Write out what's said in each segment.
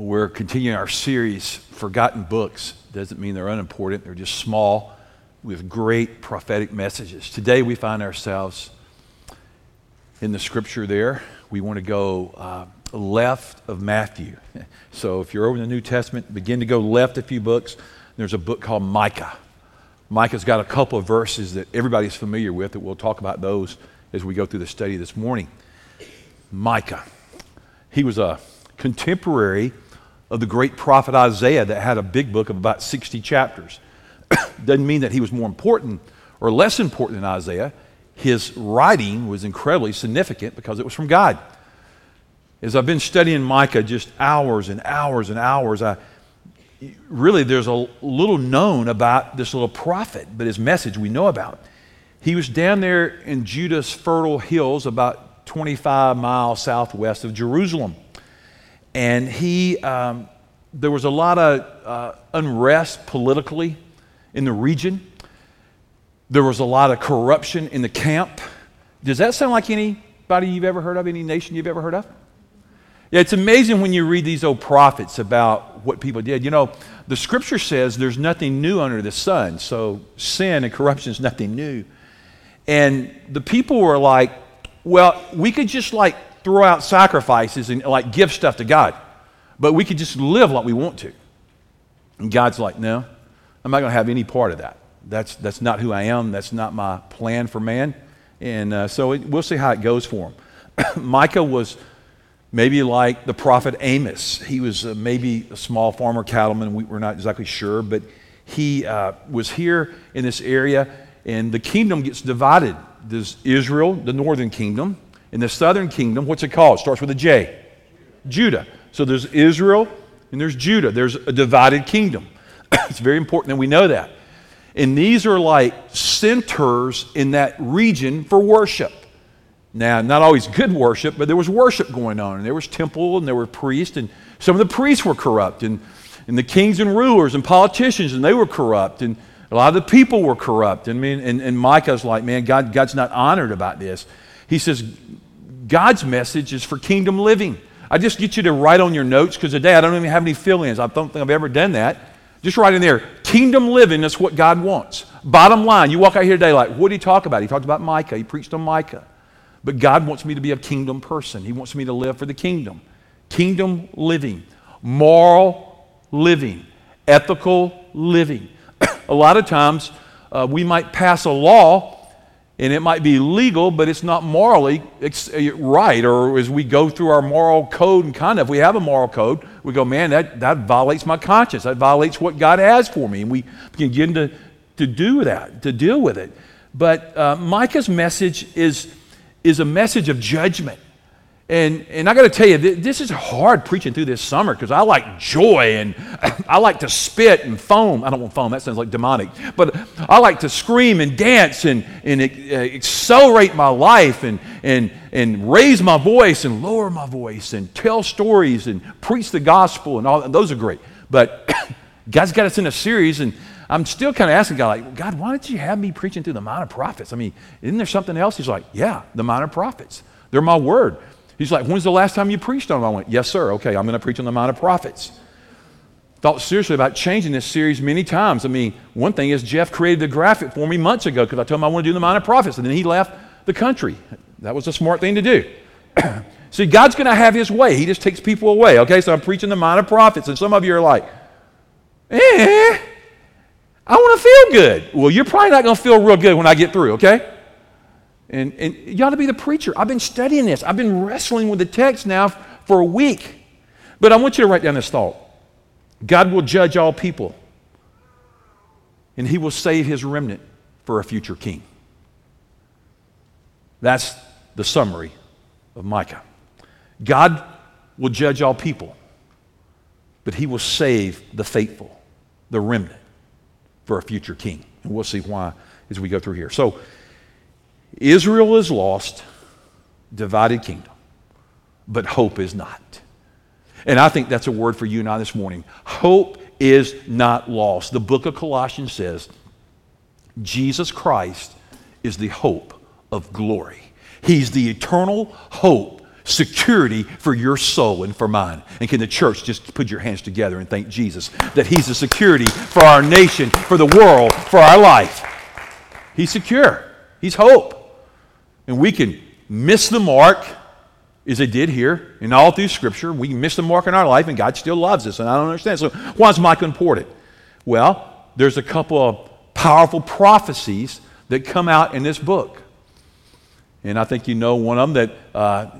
We're continuing our series, Forgotten Books. Doesn't mean they're unimportant. They're just small with great prophetic messages. Today we find ourselves in the scripture there. We want to go left of Matthew. So if you're over in the New Testament, begin to go left a few books. There's a book called Micah. Micah's got a couple of verses that everybody's familiar with, that we'll talk about those as we go through the study this morning. Micah. He was a contemporary of the great prophet Isaiah that had a big book of about 60 chapters. Doesn't mean that he was more important or less important than Isaiah. His writing was incredibly significant because it was from God. As I've been studying Micah just hours and hours and hours, there's a little known about this little prophet, but his message we know about. He was down there in Judah's fertile hills about 25 miles southwest of Jerusalem. And there was a lot of unrest politically in the region. There was a lot of corruption in the camp. Does that sound like anybody you've ever heard of, any nation you've ever heard of? Yeah, it's amazing when you read these old prophets about what people did. You know, the scripture says there's nothing new under the sun, so sin and corruption is nothing new. And the people were like, well, we could just throw out sacrifices and give stuff to God, but we could just live like we want to. And God's like, no, I'm not going to have any part of that. That's not who I am. That's not my plan for man. And we'll see how it goes for him. Micah was maybe like the prophet Amos. He was maybe a small farmer, cattleman. We're not exactly sure, but he was here in this area, and the kingdom gets divided. There's Israel, the northern kingdom. In the southern kingdom, what's it called? It starts with a J. Judah. So there's Israel and there's Judah. There's a divided kingdom. It's very important that we know that. And these are like centers in that region for worship. Now, not always good worship, but there was worship going on. And there was temple and there were priests. And some of the priests were corrupt. And the kings and rulers and politicians, and they were corrupt. And a lot of the people were corrupt. And Micah's like, man, God's not honored about this. He says, God's message is for kingdom living. I just get you to write on your notes, because today I don't even have any fill-ins. I don't think I've ever done that. Just write in there, kingdom living is what God wants. Bottom line, you walk out here today like, what did he talk about? He talked about Micah. He preached on Micah. But God wants me to be a kingdom person. He wants me to live for the kingdom. Kingdom living, moral living, ethical living. A lot of times we might pass a law, and it might be legal, but it's not morally right. Or as we go through our moral code and conduct, if we have a moral code, we go, man, that violates my conscience. That violates what God has for me. And we can begin to do that, to deal with it. But Micah's message is a message of judgment. And I got to tell you, this is hard preaching through this summer, because I like joy and I like to spit and foam. I don't want foam. That sounds like demonic. But I like to scream and dance and accelerate my life and raise my voice and lower my voice and tell stories and preach the gospel and all. And those are great. But God's got us in a series, and I'm still kind of asking God, like, God, why don't you have me preaching through the minor prophets? I mean, isn't there something else? He's like, yeah, the minor prophets. They're my word. He's like, when's the last time you preached on them? I went, yes, sir. Okay, I'm going to preach on the minor prophets. Thought seriously about changing this series many times. I mean, one thing is Jeff created the graphic for me months ago, because I told him I want to do the minor prophets, and then he left the country. That was a smart thing to do. See, God's going to have his way. He just takes people away. Okay, so I'm preaching the minor prophets, and some of you are like, I want to feel good. Well, you're probably not going to feel real good when I get through, okay? And you ought to be the preacher. I've been studying this. I've been wrestling with the text now for a week. But I want you to write down this thought. God will judge all people, and he will save his remnant for a future king. That's the summary of Micah. God will judge all people, but he will save the faithful, the remnant, for a future king. And we'll see why as we go through here. So, Israel is lost, divided kingdom, but hope is not. And I think that's a word for you and I this morning. Hope is not lost. The book of Colossians says, Jesus Christ is the hope of glory. He's the eternal hope security for your soul and for mine. And can the church just put your hands together and thank Jesus that he's the security for our nation, for the world, for our life. He's secure. He's hope. And we can miss the mark, as they did here, and all through Scripture. We can miss the mark in our life, and God still loves us, and I don't understand. So why is Micah important? Well, there's a couple of powerful prophecies that come out in this book. And I think you know one of them, that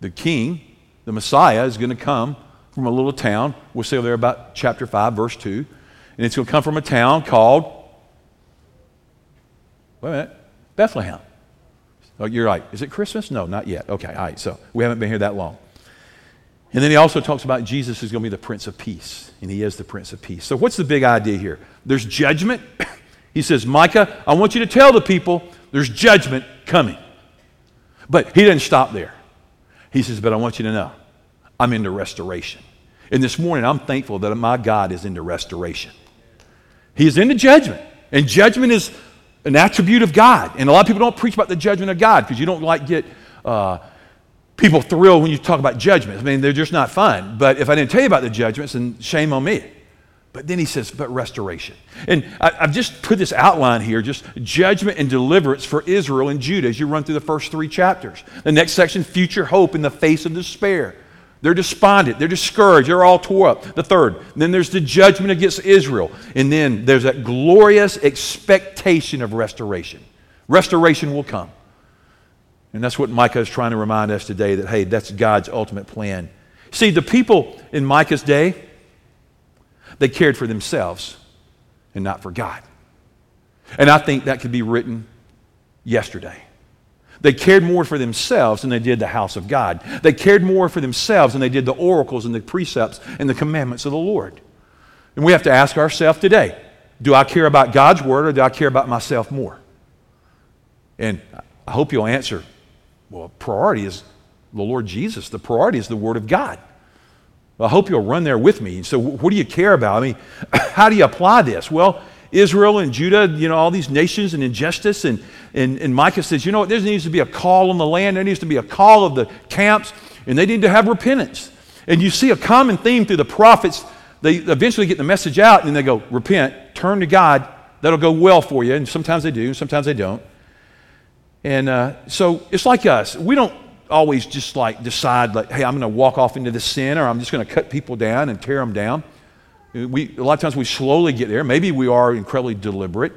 the king, the Messiah, is going to come from a little town. We'll see over there about chapter 5, verse 2. And it's going to come from a town called, wait a minute, Bethlehem. Oh, you're right. Is it Christmas? No, not yet. Okay, all right. So we haven't been here that long. And then he also talks about Jesus is going to be the Prince of Peace, and he is the Prince of Peace. So what's the big idea here? There's judgment. He says, Micah, I want you to tell the people there's judgment coming. But he doesn't stop there. He says, but I want you to know I'm into restoration. And this morning, I'm thankful that my God is into restoration. He is into judgment, and judgment is an attribute of God. And a lot of people don't preach about the judgment of God because you don't get people thrilled when you talk about judgments. I mean, they're just not fun. But if I didn't tell you about the judgments, then shame on me. But then he says, but restoration. And I've just put this outline here, just judgment and deliverance for Israel and Judah as you run through the first three chapters. The next section, future hope in the face of despair. They're despondent. They're discouraged. They're all tore up. The third. Then there's the judgment against Israel. And then there's that glorious expectation of restoration. Restoration will come. And that's what Micah is trying to remind us today, that, hey, that's God's ultimate plan. See, the people in Micah's day, they cared for themselves and not for God. And I think that could be written yesterday. They cared more for themselves than they did the house of God. They cared more for themselves than they did the oracles and the precepts and the commandments of the Lord. And we have to ask ourselves today, do I care about God's word or do I care about myself more? And I hope you'll answer, well, priority is the Lord Jesus. The priority is the word of God. Well, I hope you'll run there with me. So what do you care about? I mean, how do you apply this? Well, Israel and Judah, you know, all these nations and injustice. And Micah says, you know what, there needs to be a call on the land. There needs to be a call of the camps. And they need to have repentance. And you see a common theme through the prophets. They eventually get the message out and they go, repent, turn to God. That'll go well for you. And sometimes they do, sometimes they don't. And so it's like us. We don't always just decide, hey, I'm going to walk off into the sin, or I'm just going to cut people down and tear them down. A lot of times we slowly get there. Maybe we are incredibly deliberate.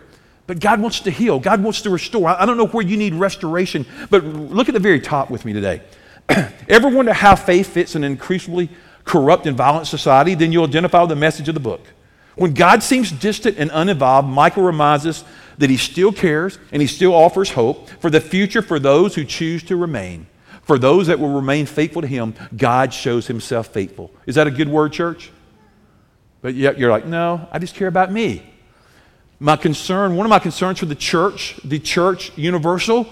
But God wants to heal. God wants to restore. I don't know where you need restoration, but look at the very top with me today. Ever wonder how faith fits in an increasingly corrupt and violent society? Then you'll identify with the message of the book. When God seems distant and uninvolved, Micah reminds us that he still cares and he still offers hope for the future for those who choose to remain. For those that will remain faithful to him, God shows himself faithful. Is that a good word, church? But yet you're like, no, I just care about me. My concern, one of my concerns for the church universal,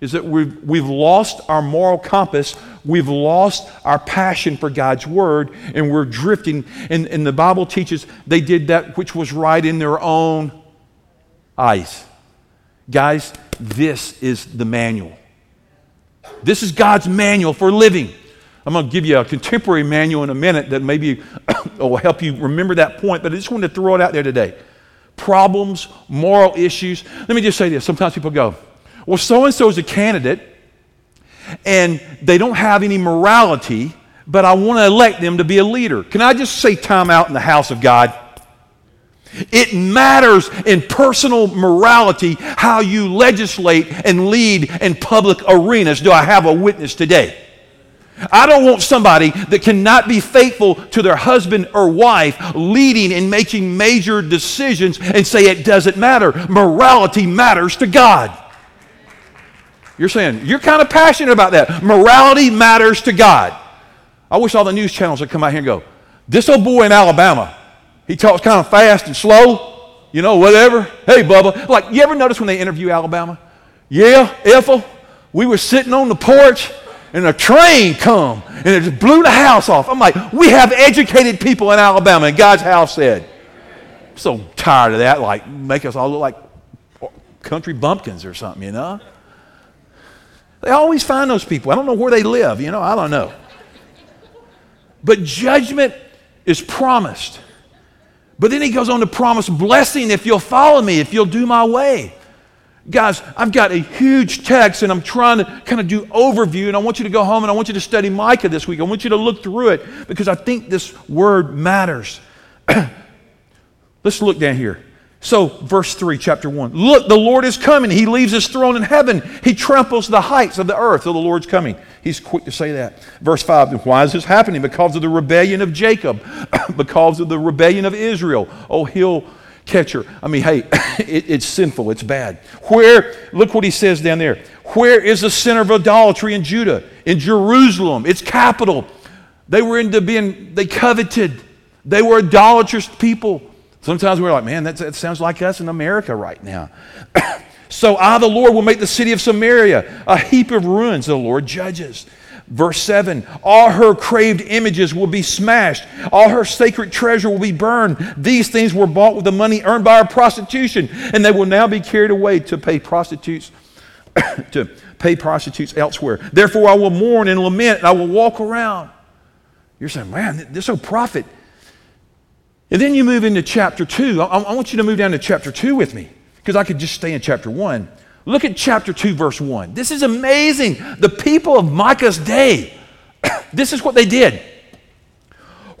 is that we've lost our moral compass. We've lost our passion for God's word, and we're drifting. And the Bible teaches they did that which was right in their own eyes. Guys, this is the manual. This is God's manual for living. I'm going to give you a contemporary manual in a minute that maybe will help you remember that point, but I just wanted to throw it out there today. Problems, moral issues. Let me just say this. Sometimes people go, well, so-and-so is a candidate, and they don't have any morality, but I want to elect them to be a leader. Can I just say time out in the house of God? It matters in personal morality how you legislate and lead in public arenas. Do I have a witness today? I don't want somebody that cannot be faithful to their husband or wife leading and making major decisions and say it doesn't matter. Morality matters to God. You're saying, you're kind of passionate about that. Morality matters to God. I wish all the news channels would come out here and go, this old boy in Alabama, he talks kind of fast and slow, you know, whatever. Hey, Bubba. Like, you ever notice when they interview Alabama? Yeah, Ethel, we were sitting on the porch, and a train come, and it just blew the house off. I'm like, we have educated people in Alabama, and God's house said. I'm so tired of that, like, make us all look like country bumpkins or something, you know? They always find those people. I don't know where they live, you know, I don't know. But judgment is promised. But then he goes on to promise blessing if you'll follow me, if you'll do my way. Guys, I've got a huge text and I'm trying to kind of do overview, and I want you to go home and I want you to study Micah this week. I want you to look through it because I think this word matters. Let's look down here. So, verse 3, chapter 1. Look, the Lord is coming. He leaves his throne in heaven. He tramples the heights of the earth. So the Lord's coming. He's quick to say that. Verse 5, then why is this happening? Because of the rebellion of Jacob. Because of the rebellion of Israel. Oh, hill catcher. I mean, hey, it's sinful. It's bad. Where, look what he says down there. Where is the center of idolatry in Judah? In Jerusalem, its capital. They were into being, they coveted. They were idolatrous people. Sometimes we're like, man, that sounds like us in America right now. So I, the Lord, will make the city of Samaria a heap of ruins, the Lord judges. Verse 7, all her craved images will be smashed. All her sacred treasure will be burned. These things were bought with the money earned by our prostitution, and they will now be carried away to pay prostitutes elsewhere. Therefore, I will mourn and lament, and I will walk around. You're saying, man, this old prophet. And then you move into chapter 2. I want you to move down to chapter 2 with me because I could just stay in chapter 1. Look at chapter 2, verse 1. This is amazing. The people of Micah's day, this is what they did.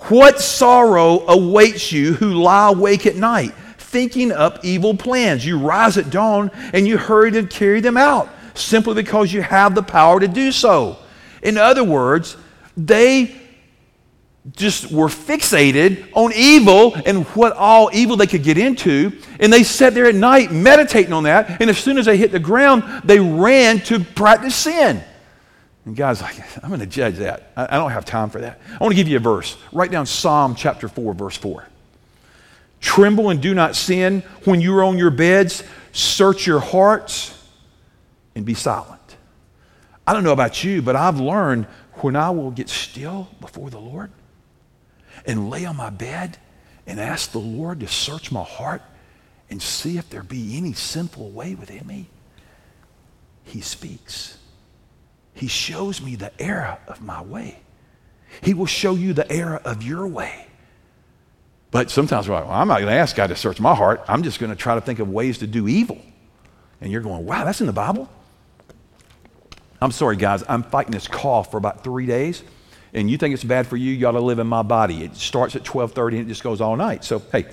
What sorrow awaits you who lie awake at night, thinking up evil plans. You rise at dawn and you hurry to carry them out simply because you have the power to do so. In other words, they just were fixated on evil and what all evil they could get into, and they sat there at night meditating on that, and as soon as they hit the ground, they ran to practice sin. And God's like, I'm going to judge that. I don't have time for that. I want to give you a verse. Write down Psalm chapter 4, verse 4. Tremble and do not sin. When you are on your beds, search your hearts and be silent. I don't know about you, but I've learned when I will get still before the Lord, and lay on my bed and ask the Lord to search my heart and see if there be any sinful way within me, he speaks. He shows me the error of my way. He will show you the error of your way. But sometimes we're like, well, I'm not going to ask God to search my heart. I'm just going to try to think of ways to do evil. And you're going, wow, that's in the Bible? I'm sorry, guys. I'm fighting this cough for about 3 days. And you think it's bad for you, you ought to live in my body. It starts at 12:30 and it just goes all night. So, hey,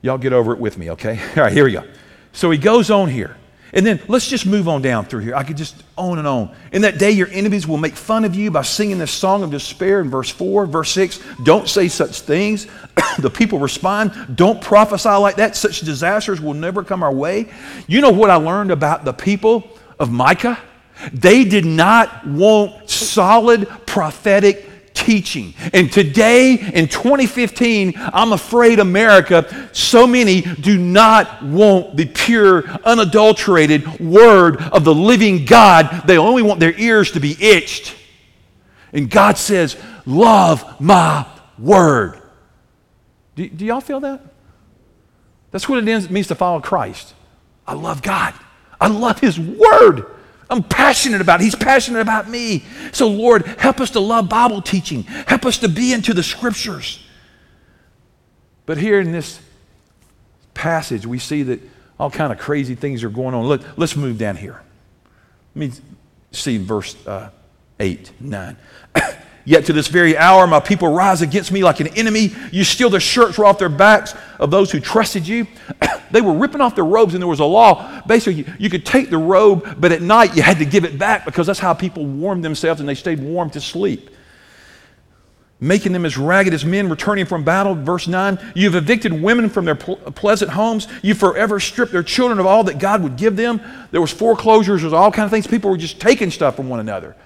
y'all get over it with me, okay? All right, here we go. So he goes on here. And then let's just move on down through here. I could just on and on. In that day, your enemies will make fun of you by singing this song of despair in verse 4. Verse 6, don't say such things. The people respond, don't prophesy like that. Such disasters will never come our way. You know what I learned about the people of Micah? They did not want solid prophetic teaching. And today, in 2015, I'm afraid America, so many do not want the pure, unadulterated word of the living God. They only want their ears to be itched. And God says, love my word. Do y'all feel that? That's what it means to follow Christ. I love God. I love his word. I'm passionate about it. He's passionate about me. So, Lord, help us to love Bible teaching. Help us to be into the Scriptures. But here in this passage, we see that all kind of crazy things are going on. Look, let's move down here. Let me see verse 8, 9. Yet to this very hour my people rise against me like an enemy. You steal the shirts off their backs of those who trusted you. They were ripping off their robes, and there was a law. Basically, you could take the robe, but at night you had to give it back because that's how people warmed themselves, and they stayed warm to sleep. Making them as ragged as men returning from battle. Verse 9, you've evicted women from their pleasant homes. You forever stripped their children of all that God would give them. There was foreclosures. There was all kinds of things. People were just taking stuff from one another.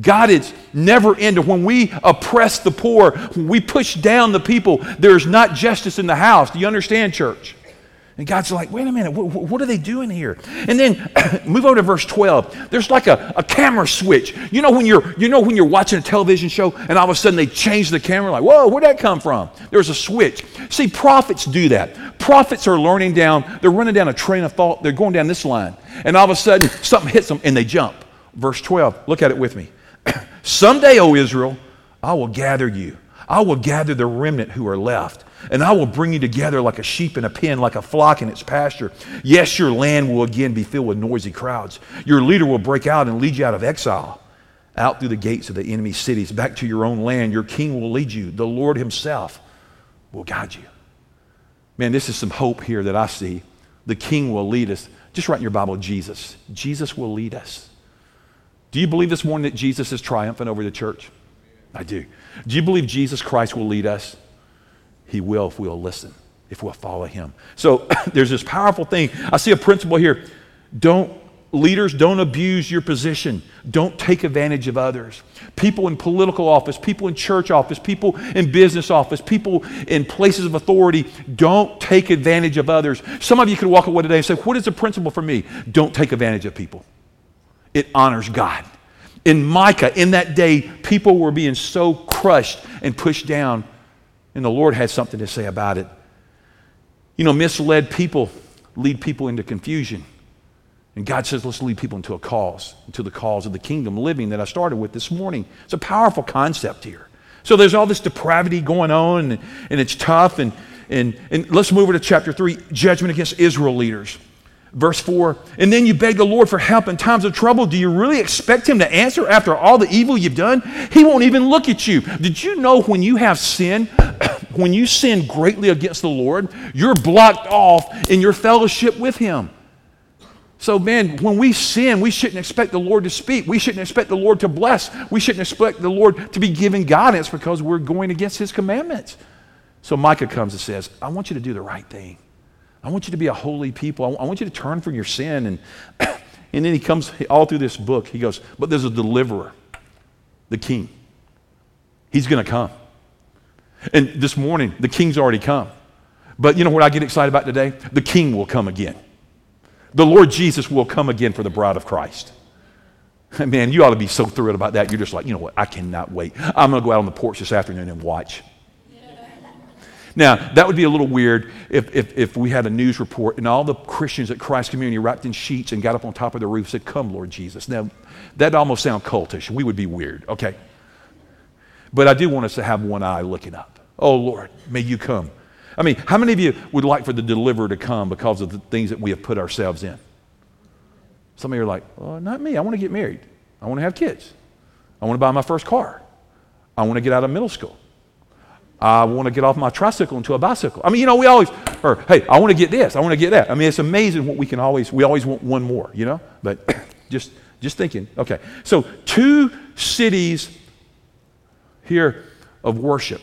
God, it's never ended. When we oppress the poor, when we push down the people, there's not justice in the house. Do you understand, church? And God's like, wait a minute, what are they doing here? And then move over to verse 12. There's like a camera switch. You know when you're watching a television show and all of a sudden they change the camera, like, whoa, where'd that come from? There's a switch. See, prophets do that. Prophets are learning down, they're running down a train of thought, they're going down this line, and all of a sudden something hits them and they jump. Verse 12, look at it with me. Someday, O Israel, I will gather you. I will gather the remnant who are left, and I will bring you together like a sheep in a pen, like a flock in its pasture. Yes, your land will again be filled with noisy crowds. Your leader will break out and lead you out of exile, out through the gates of the enemy cities, back to your own land. Your king will lead you. The Lord himself will guide you. Man, this is some hope here that I see. The king will lead us. Just write in your Bible, Jesus. Jesus will lead us. Do you believe this morning that Jesus is triumphant over the church? I do. Do you believe Jesus Christ will lead us? He will if we'll listen, if we'll follow him. So there's this powerful thing. I see a principle here. Leaders, don't abuse your position. Don't take advantage of others. People in political office, people in church office, people in business office, people in places of authority, don't take advantage of others. Some of you could walk away today and say, what is the principle for me? Don't take advantage of people. It honors God. In Micah, in that day, people were being so crushed and pushed down, and the Lord had something to say about it. You know, misled people lead people into confusion. And God says, let's lead people into a cause, into the cause of the kingdom living that I started with this morning. It's a powerful concept here. So there's all this depravity going on, and it's tough. And let's move over to chapter 3, judgment against Israel leaders. Verse 4, and then you beg the Lord for help in times of trouble. Do you really expect him to answer after all the evil you've done? He won't even look at you. Did you know when you have sin, when you sin greatly against the Lord, you're blocked off in your fellowship with him? So, man, when we sin, we shouldn't expect the Lord to speak. We shouldn't expect the Lord to bless. We shouldn't expect the Lord to be given guidance because we're going against his commandments. So Micah comes and says, I want you to do the right thing. I want you to be a holy people. I want you to turn from your sin. And then he comes all through this book. He goes, but there's a deliverer, the king. He's going to come. And this morning, the king's already come. But you know what I get excited about today? The king will come again. The Lord Jesus will come again for the bride of Christ. Man, you ought to be so thrilled about that. You're just like, you know what? I cannot wait. I'm going to go out on the porch this afternoon and watch. Now, that would be a little weird if we had a news report and all the Christians at Christ Community wrapped in sheets and got up on top of the roof and said, come, Lord Jesus. Now, that'd almost sound cultish. We would be weird, okay? But I do want us to have one eye looking up. Oh, Lord, may you come. I mean, how many of you would like for the deliverer to come because of the things that we have put ourselves in? Some of you are like, well, not me. I want to get married. I want to have kids. I want to buy my first car. I want to get out of middle school. I want to get off my tricycle into a bicycle. I mean, you know, we always, or hey, I want to get this. I want to get that. I mean, it's amazing what we always want one more, you know? But just thinking, okay. So 2 cities here of worship.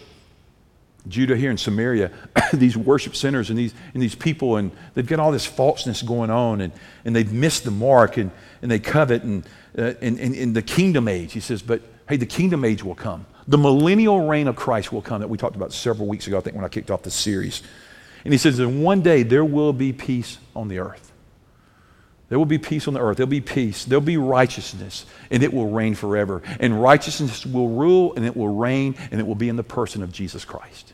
Judah here in Samaria, these worship centers and these people, and they've got all this falseness going on, and they've missed the mark, and they covet and the kingdom age. He says, but hey, the kingdom age will come. The millennial reign of Christ will come that we talked about several weeks ago, I think, when I kicked off the series. And he says, in one day there will be peace on the earth. There will be peace on the earth. There'll be peace. There'll be righteousness, and it will reign forever. And righteousness will rule, and it will reign, and it will be in the person of Jesus Christ.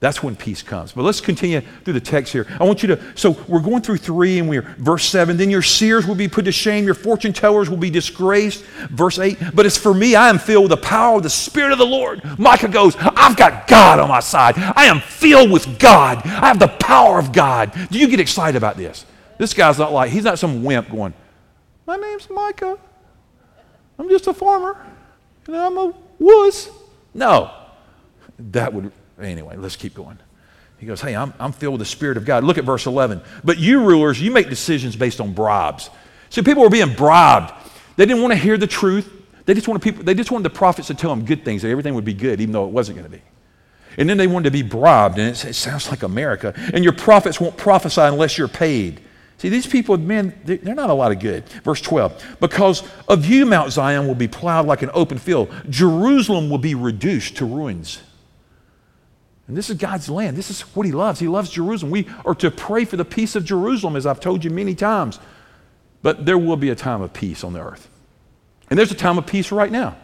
That's when peace comes. But let's continue through the text here. I want you to, so we're going through 3 and we're verse 7. Then your seers will be put to shame. Your fortune tellers will be disgraced. Verse 8, but as for me, I am filled with the power of the Spirit of the Lord. Micah goes, I've got God on my side. I am filled with God. I have the power of God. Do you get excited about this? This guy's not like, he's not some wimp going, my name's Micah. I'm just a farmer. And I'm a wuss. No. Anyway, let's keep going. He goes, hey, I'm filled with the Spirit of God. Look at verse 11. But you rulers, you make decisions based on bribes. See, people were being bribed. They didn't want to hear the truth. They just wanted the prophets to tell them good things, that everything would be good, even though it wasn't going to be. And then they wanted to be bribed, and it sounds like America. And your prophets won't prophesy unless you're paid. See, these people, man, they're not a lot of good. Verse 12, because of you, Mount Zion will be plowed like an open field. Jerusalem will be reduced to ruins. And this is God's land. This is what he loves. He loves Jerusalem. We are to pray for the peace of Jerusalem, as I've told you many times. But there will be a time of peace on the earth. And there's a time of peace right now.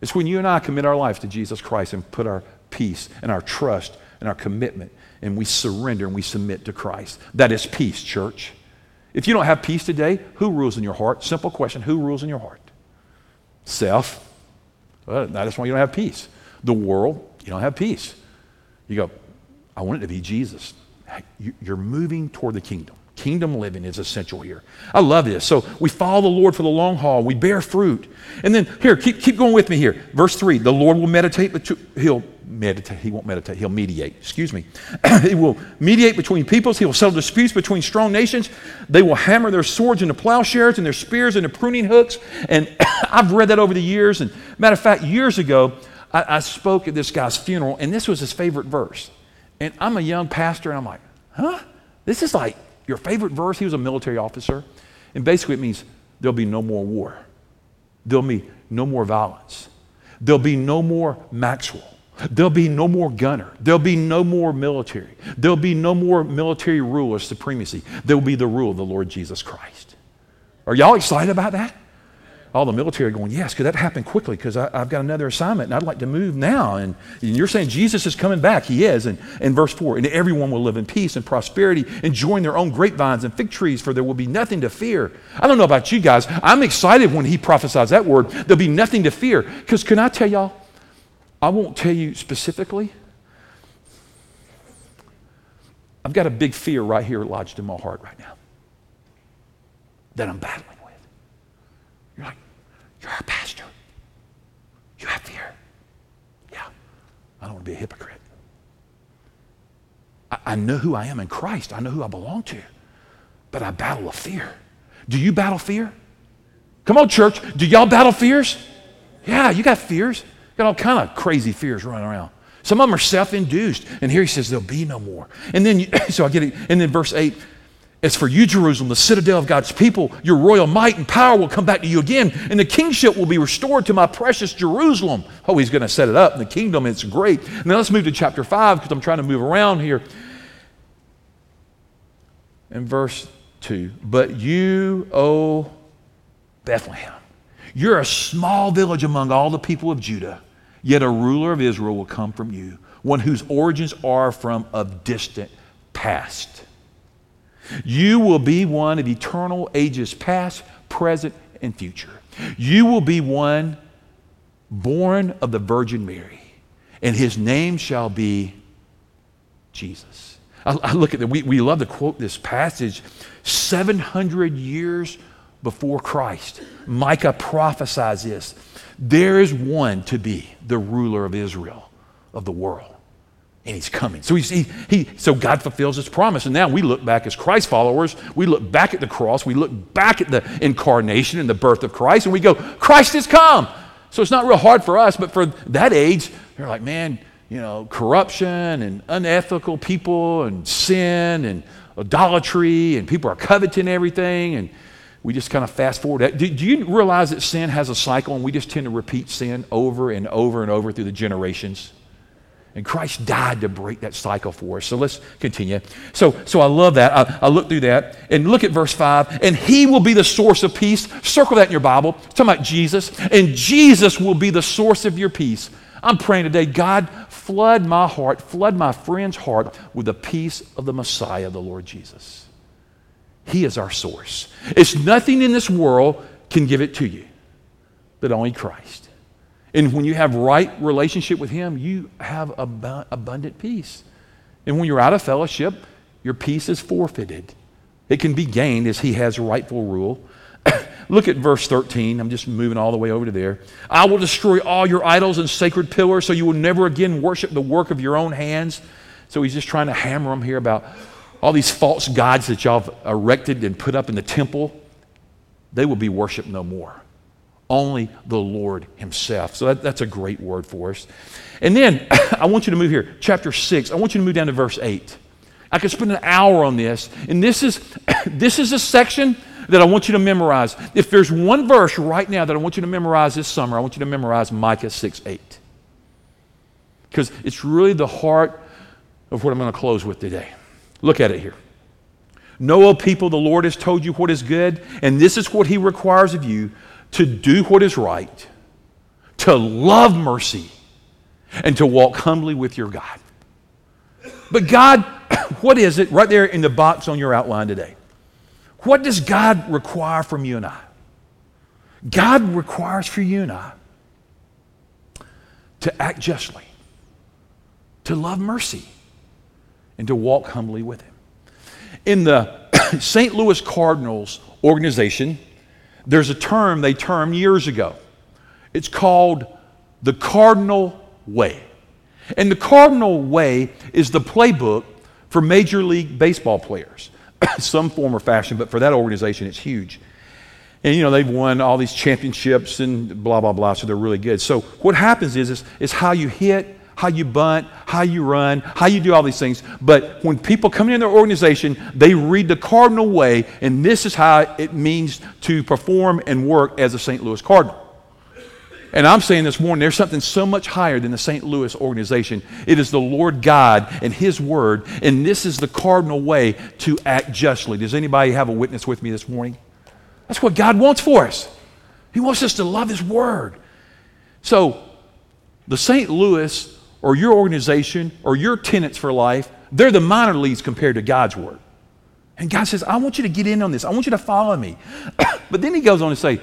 It's when you and I commit our lives to Jesus Christ and put our peace and our trust and our commitment, and we surrender and we submit to Christ. That is peace, church. If you don't have peace today, who rules in your heart? Simple question, who rules in your heart? Self. Well, that's why you don't have peace. The world, you don't have peace. You go, I want it to be Jesus. You're moving toward the kingdom. Kingdom living is essential here. I love this. So we follow the Lord for the long haul. We bear fruit. And then here, keep going with me here. Verse 3, the Lord will meditate, but he'll meditate. He won't meditate. He'll mediate. Excuse me. He will mediate between peoples. He will settle disputes between strong nations. They will hammer their swords into plowshares and their spears into pruning hooks. And I've read that over the years. And matter of fact, years ago, I spoke at this guy's funeral, and this was his favorite verse. And I'm a young pastor, and I'm like, huh? This is like your favorite verse? He was a military officer. And basically it means there'll be no more war. There'll be no more violence. There'll be no more Maxwell. There'll be no more gunner. There'll be no more military. There'll be no more military rule or supremacy. There'll be the rule of the Lord Jesus Christ. Are y'all excited about that? All the military going, yes, because that happened quickly because I've got another assignment and I'd like to move now. And you're saying Jesus is coming back. He is. And verse 4, and everyone will live in peace and prosperity, enjoying their own grapevines and fig trees, for there will be nothing to fear. I don't know about you guys. I'm excited when he prophesies that word. There'll be nothing to fear. Because can I tell y'all, I won't tell you specifically. I've got a big fear right here lodged in my heart right now that I'm battling. You're our pastor. You have fear. Yeah. I don't want to be a hypocrite. I know who I am in Christ. I know who I belong to. But I battle a fear. Do you battle fear? Come on, church. Do y'all battle fears? Yeah, you got fears. You got all kind of crazy fears running around. Some of them are self-induced. And here he says, there'll be no more. And then, so I get it. And then verse 8, as for you, Jerusalem, the citadel of God's people, your royal might and power will come back to you again, and the kingship will be restored to my precious Jerusalem. Oh, he's going to set it up in the kingdom. It's great. Now let's move to chapter 5 because I'm trying to move around here. In verse 2, but you, O Bethlehem, you're a small village among all the people of Judah, yet a ruler of Israel will come from you, one whose origins are from a distant past. You will be one of eternal ages past, present, and future. You will be one born of the Virgin Mary, and his name shall be Jesus. I look at that. We love to quote this passage. 700 years before Christ, Micah prophesies this. There is one to be the ruler of Israel, of the world. And he's coming. So so God fulfills his promise. And now we look back as Christ followers. We look back at the cross. We look back at the incarnation and the birth of Christ. And we go, Christ has come. So it's not real hard for us. But for that age, they're like, man, you know, corruption and unethical people and sin and idolatry. And people are coveting everything. And we just kind of fast forward. Do you realize that sin has a cycle? And we just tend to repeat sin over and over and over through the generations. And Christ died to break that cycle for us. So let's continue. So I love that. I look through that. And look at verse 5. And he will be the source of peace. Circle that in your Bible. It's talking about Jesus. And Jesus will be the source of your peace. I'm praying today, God, flood my heart, flood my friend's heart with the peace of the Messiah, the Lord Jesus. He is our source. It's nothing in this world can give it to you, but only Christ. And when you have right relationship with him, you have abundant peace. And when you're out of fellowship, your peace is forfeited. It can be gained as he has rightful rule. Look at verse 13. I'm just moving all the way over to there. I will destroy all your idols and sacred pillars, so you will never again worship the work of your own hands. So he's just trying to hammer them here about all these false gods that y'all have erected and put up in the temple. They will be worshiped no more. Only the Lord himself. So that's a great word for us. And then I want you to move here. Chapter 6. I want you to move down to verse 8. I could spend an hour on this. And this is a section that I want you to memorize. If there's one verse right now that I want you to memorize this summer, I want you to memorize Micah 6:8. Because it's really the heart of what I'm going to close with today. Look at it here. Know, O people, the Lord has told you what is good, and this is what he requires of you, to do what is right, to love mercy, and to walk humbly with your God. But God, what is it right there in the box on your outline today? What does God require from you and I? God requires for you and I to act justly, to love mercy, and to walk humbly with Him. In the St. Louis Cardinals organization, there's a term they termed years ago. It's called the Cardinal Way. And the Cardinal Way is the playbook for Major League Baseball players, some form or fashion, but for that organization, it's huge. And, you know, they've won all these championships and blah, blah, blah, so they're really good. So what happens is how you hit, how you bunt, how you run, how you do all these things. But when people come in their organization, they read the Cardinal Way, and this is how it means to perform and work as a St. Louis Cardinal. And I'm saying this morning, there's something so much higher than the St. Louis organization. It is the Lord God and His Word, and this is the Cardinal Way to act justly. Does anybody have a witness with me this morning? That's what God wants for us. He wants us to love His Word. So the St. Louis or your organization or your tenants for life, they're the minor leagues compared to God's Word. And God says, I want you to get in on this. I want you to follow me. But then He goes on to say,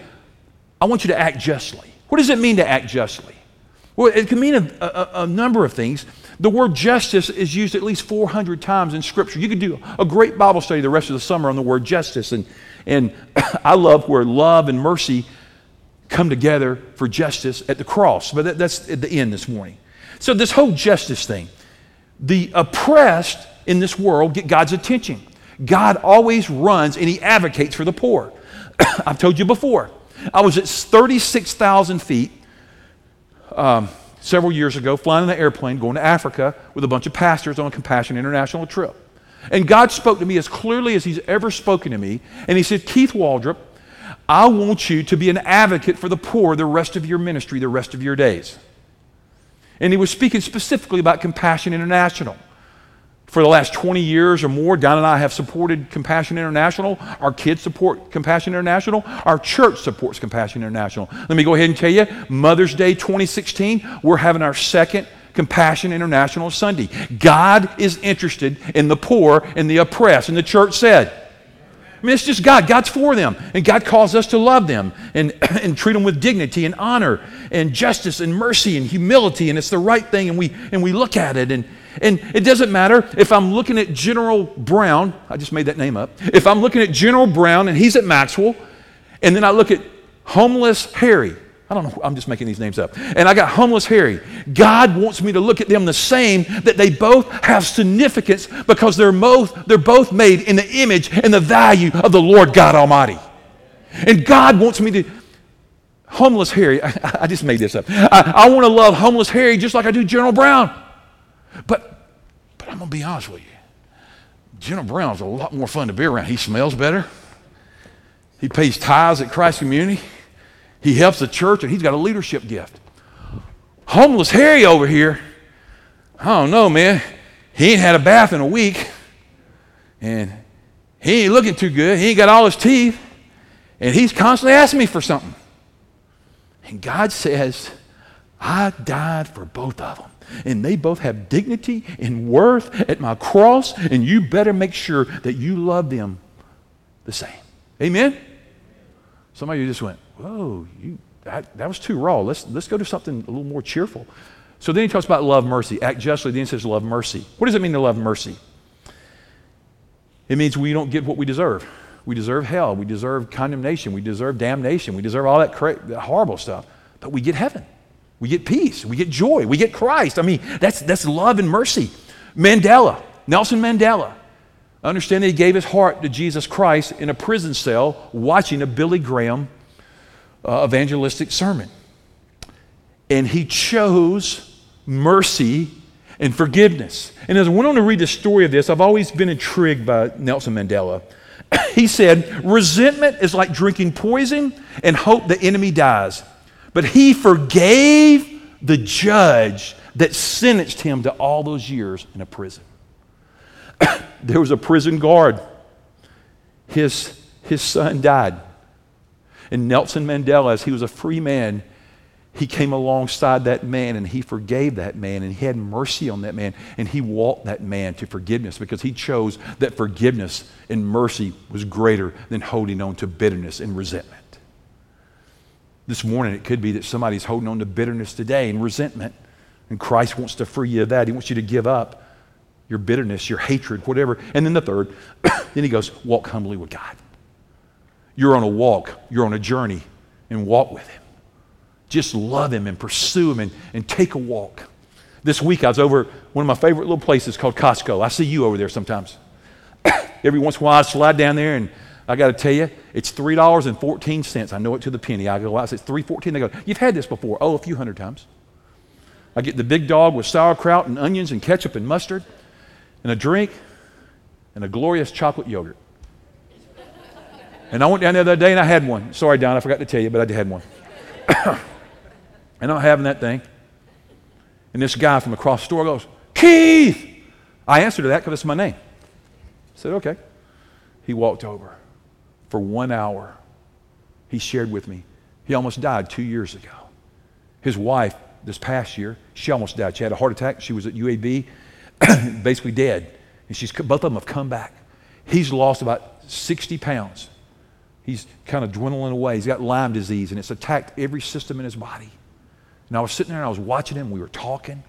I want you to act justly. What does it mean to act justly? Well, it can mean a number of things. The word justice is used at least 400 times in Scripture. You could do a great Bible study the rest of the summer on the word justice. And I love where love and mercy come together for justice at the cross. But that's at the end this morning. So this whole justice thing, the oppressed in this world get God's attention. God always runs and He advocates for the poor. I've told you before. I was at 36,000 feet several years ago, flying in an airplane, going to Africa with a bunch of pastors on a Compassion International trip. And God spoke to me as clearly as He's ever spoken to me. And He said, Keith Waldrop, I want you to be an advocate for the poor the rest of your ministry, the rest of your days. And He was speaking specifically about Compassion International. For the last 20 years or more, Don and I have supported Compassion International. Our kids support Compassion International. Our church supports Compassion International. Let me go ahead and tell you, Mother's Day 2016, we're having our second Compassion International Sunday. God is interested in the poor and the oppressed, and the church said. I mean, it's just God. God's for them, and God calls us to love them and treat them with dignity and honor and justice and mercy and humility, and it's the right thing, and we look at it. And it doesn't matter if I'm looking at General Brown, I just made that name up, if I'm looking at General Brown and he's at Maxwell, and then I look at homeless Harry. I don't know, I'm just making these names up. And I got homeless Harry. God wants me to look at them the same, that they both have significance because they're both made in the image and the value of the Lord God Almighty. And God wants me to... Homeless Harry, I just made this up. I want to love homeless Harry just like I do General Brown. But I'm going to be honest with you. General Brown's a lot more fun to be around. He smells better. He pays tithes at Christ Community. He helps the church, and he's got a leadership gift. Homeless Harry over here, I don't know, man. He ain't had a bath in a week, and he ain't looking too good. He ain't got all his teeth, and he's constantly asking me for something. And God says, I died for both of them. And they both have dignity and worth at my cross, and you better make sure that you love them the same. Amen? Some of you just went, whoa, that was too raw. Let's go to something a little more cheerful. So then he talks about love mercy. Act justly, then he says love mercy. What does it mean to love mercy? It means we don't get what we deserve. We deserve hell. We deserve condemnation. We deserve damnation. We deserve all that horrible stuff. But we get heaven. We get peace. We get joy. We get Christ. I mean, that's love and mercy. Mandela, Nelson Mandela. Understand that he gave his heart to Jesus Christ in a prison cell watching a Billy Graham evangelistic sermon. And he chose mercy and forgiveness. And as I went on to read the story of this, I've always been intrigued by Nelson Mandela. He said, resentment is like drinking poison and hope the enemy dies. But he forgave the judge that sentenced him to all those years in a prison. There was a prison guard. His son died. And Nelson Mandela, as he was a free man, He came alongside that man, and he forgave that man, and he had mercy on that man, and he walked that man to forgiveness because he chose that forgiveness and mercy was greater than holding on to bitterness and resentment. This morning, it could be that somebody's holding on to bitterness today and resentment, and Christ wants to free you of that. He wants you to give up your bitterness, your hatred, whatever. And then the third, then he goes, walk humbly with God. You're on a walk, you're on a journey, and walk with him. Just love him and pursue him and take a walk. This week I was over one of my favorite little places called Costco. I see you over there sometimes. Every once in a while I slide down there, and I got to tell you, it's $3.14. I know it to the penny. I go out, it's $3.14. They go, you've had this before. Oh, a few hundred times. I get the big dog with sauerkraut and onions and ketchup and mustard and a drink and a glorious chocolate yogurt. And I went down there the other day and I had one. Sorry, Don, I forgot to tell you, but I had one. And I'm having that thing. And this guy from across the store goes, Keith! I answered to that because it's my name. I said, okay. He walked over for 1 hour. He shared with me. He almost died 2 years ago. His wife, this past year, she almost died. She had a heart attack. She was at UAB, basically dead. And both of them have come back. He's lost about 60 pounds. He's kind of dwindling away. He's got Lyme disease, and it's attacked every system in his body. And I was sitting there, and I was watching him. We were talking.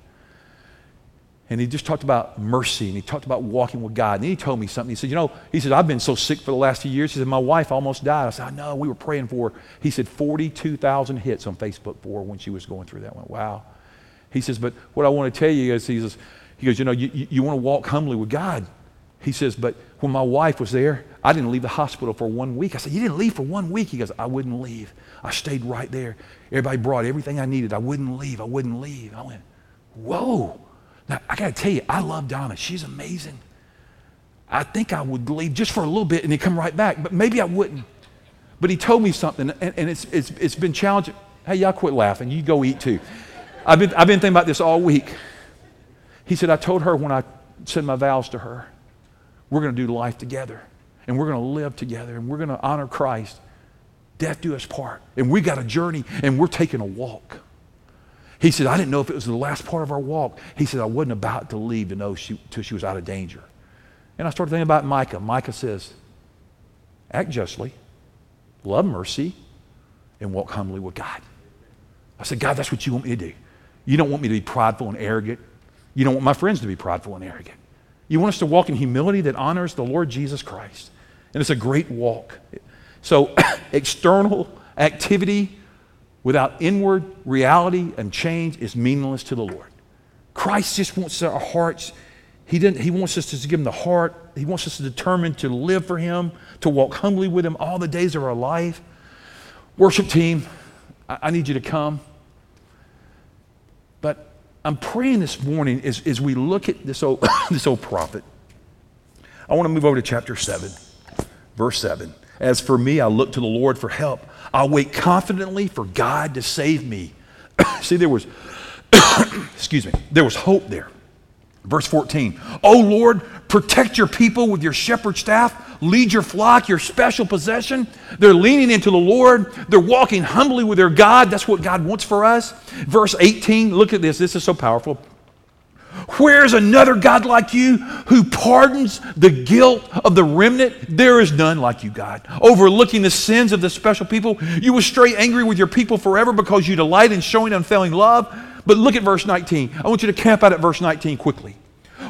And he just talked about mercy, and he talked about walking with God. And then he told me something. He said, I've been so sick for the last 2 years. He said, my wife almost died. I said, I know. We were praying for her. He said, 42,000 hits on Facebook for her when she was going through that. I went, wow. He says, but what I want to tell you is, you want to walk humbly with God. He says, but when my wife was there, I didn't leave the hospital for 1 week. I said, you didn't leave for 1 week? He goes, I wouldn't leave. I stayed right there. Everybody brought everything I needed. I wouldn't leave. I went, whoa. Now, I got to tell you, I love Donna. She's amazing. I think I would leave just for a little bit and then come right back, but maybe I wouldn't. But he told me something, and it's been challenging. Hey, y'all quit laughing. You go eat too. I've been thinking about this all week. He said, I told her when I said my vows to her, we're going to do life together, and we're going to live together, and we're going to honor Christ. Death do us part, and we got a journey, and we're taking a walk. He said, I didn't know if it was the last part of our walk. He said, I wasn't about to leave to know till she was out of danger. And I started thinking about Micah. Micah says, act justly, love mercy, and walk humbly with God. I said, God, that's what you want me to do. You don't want me to be prideful and arrogant. You don't want my friends to be prideful and arrogant. You want us to walk in humility that honors the Lord Jesus Christ. And it's a great walk. So external activity without inward reality and change is meaningless to the Lord. Christ just wants our hearts. He wants us to give him the heart. He wants us to determine to live for him, to walk humbly with him all the days of our life. Worship team, I need you to come. But I'm praying this morning as we look at this old prophet. I want to move over to chapter 7, verse 7. As for me, I look to the Lord for help. I wait confidently for God to save me. See, there was hope there. Verse 14, O Lord, protect your people with your shepherd's staff. Lead your flock, your special possession. They're leaning into the Lord. They're walking humbly with their God. That's what God wants for us. Verse 18, look at this. This is so powerful. Where's another God like you who pardons the guilt of the remnant? There is none like you, God. Overlooking the sins of the special people, you will stay angry with your people forever because you delight in showing unfailing love. But look at verse 19. I want you to camp out at verse 19 quickly.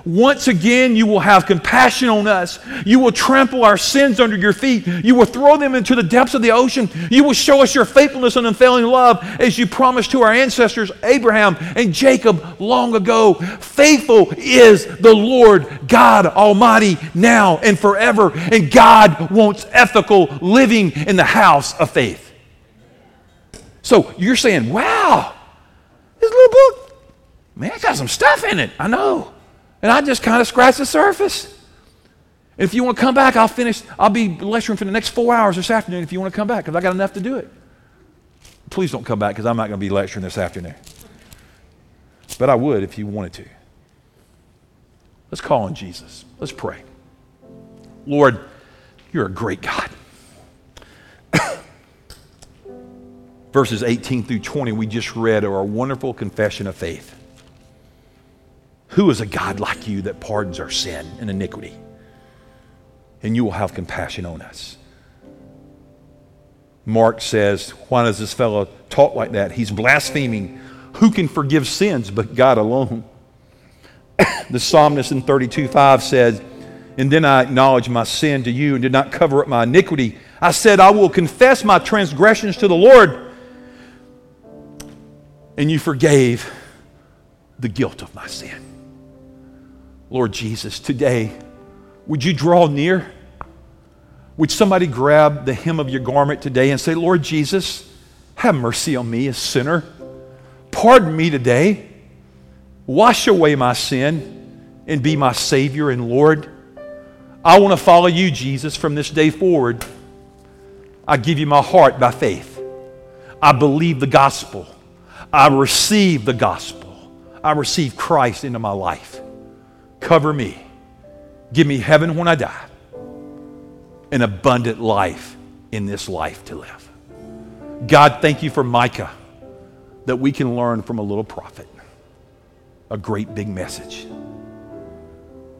Once again, you will have compassion on us. You will trample our sins under your feet. You will throw them into the depths of the ocean. You will show us your faithfulness and unfailing love as you promised to our ancestors, Abraham and Jacob, long ago. Faithful is the Lord God Almighty now and forever. And God wants ethical living in the house of faith. So you're saying, wow, this little book, man, it's got some stuff in it. I know. And I just kind of scratched the surface. If you want to come back, I'll be lecturing for the next 4 hours this afternoon if you want to come back, because I got enough to do it. Please don't come back, because I'm not going to be lecturing this afternoon. But I would if you wanted to. Let's call on Jesus. Let's pray. Lord, you're a great God. verses 18 through 20 we just read are our wonderful confession of faith. Who is a God like you that pardons our sin and iniquity? And you will have compassion on us. Mark says, why does this fellow talk like that? He's blaspheming. Who can forgive sins but God alone? The psalmist in 32:5 says, and then I acknowledged my sin to you and did not cover up my iniquity. I said, I will confess my transgressions to the Lord. And you forgave the guilt of my sin. Lord Jesus, today, would you draw near? Would somebody grab the hem of your garment today and say, Lord Jesus, have mercy on me, a sinner. Pardon me today. Wash away my sin and be my Savior and Lord. I want to follow you, Jesus, from this day forward. I give you my heart by faith. I believe the gospel. I receive the gospel. I receive Christ into my life. Cover me. Give me heaven when I die. An abundant life in this life to live. God, thank you for Micah, that we can learn from a little prophet a great big message.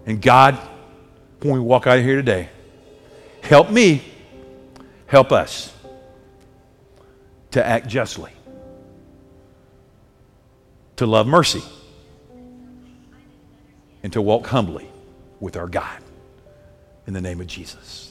And God, when we walk out of here today, help me, help us to act justly, to love mercy, and to walk humbly with our God. In the name of Jesus.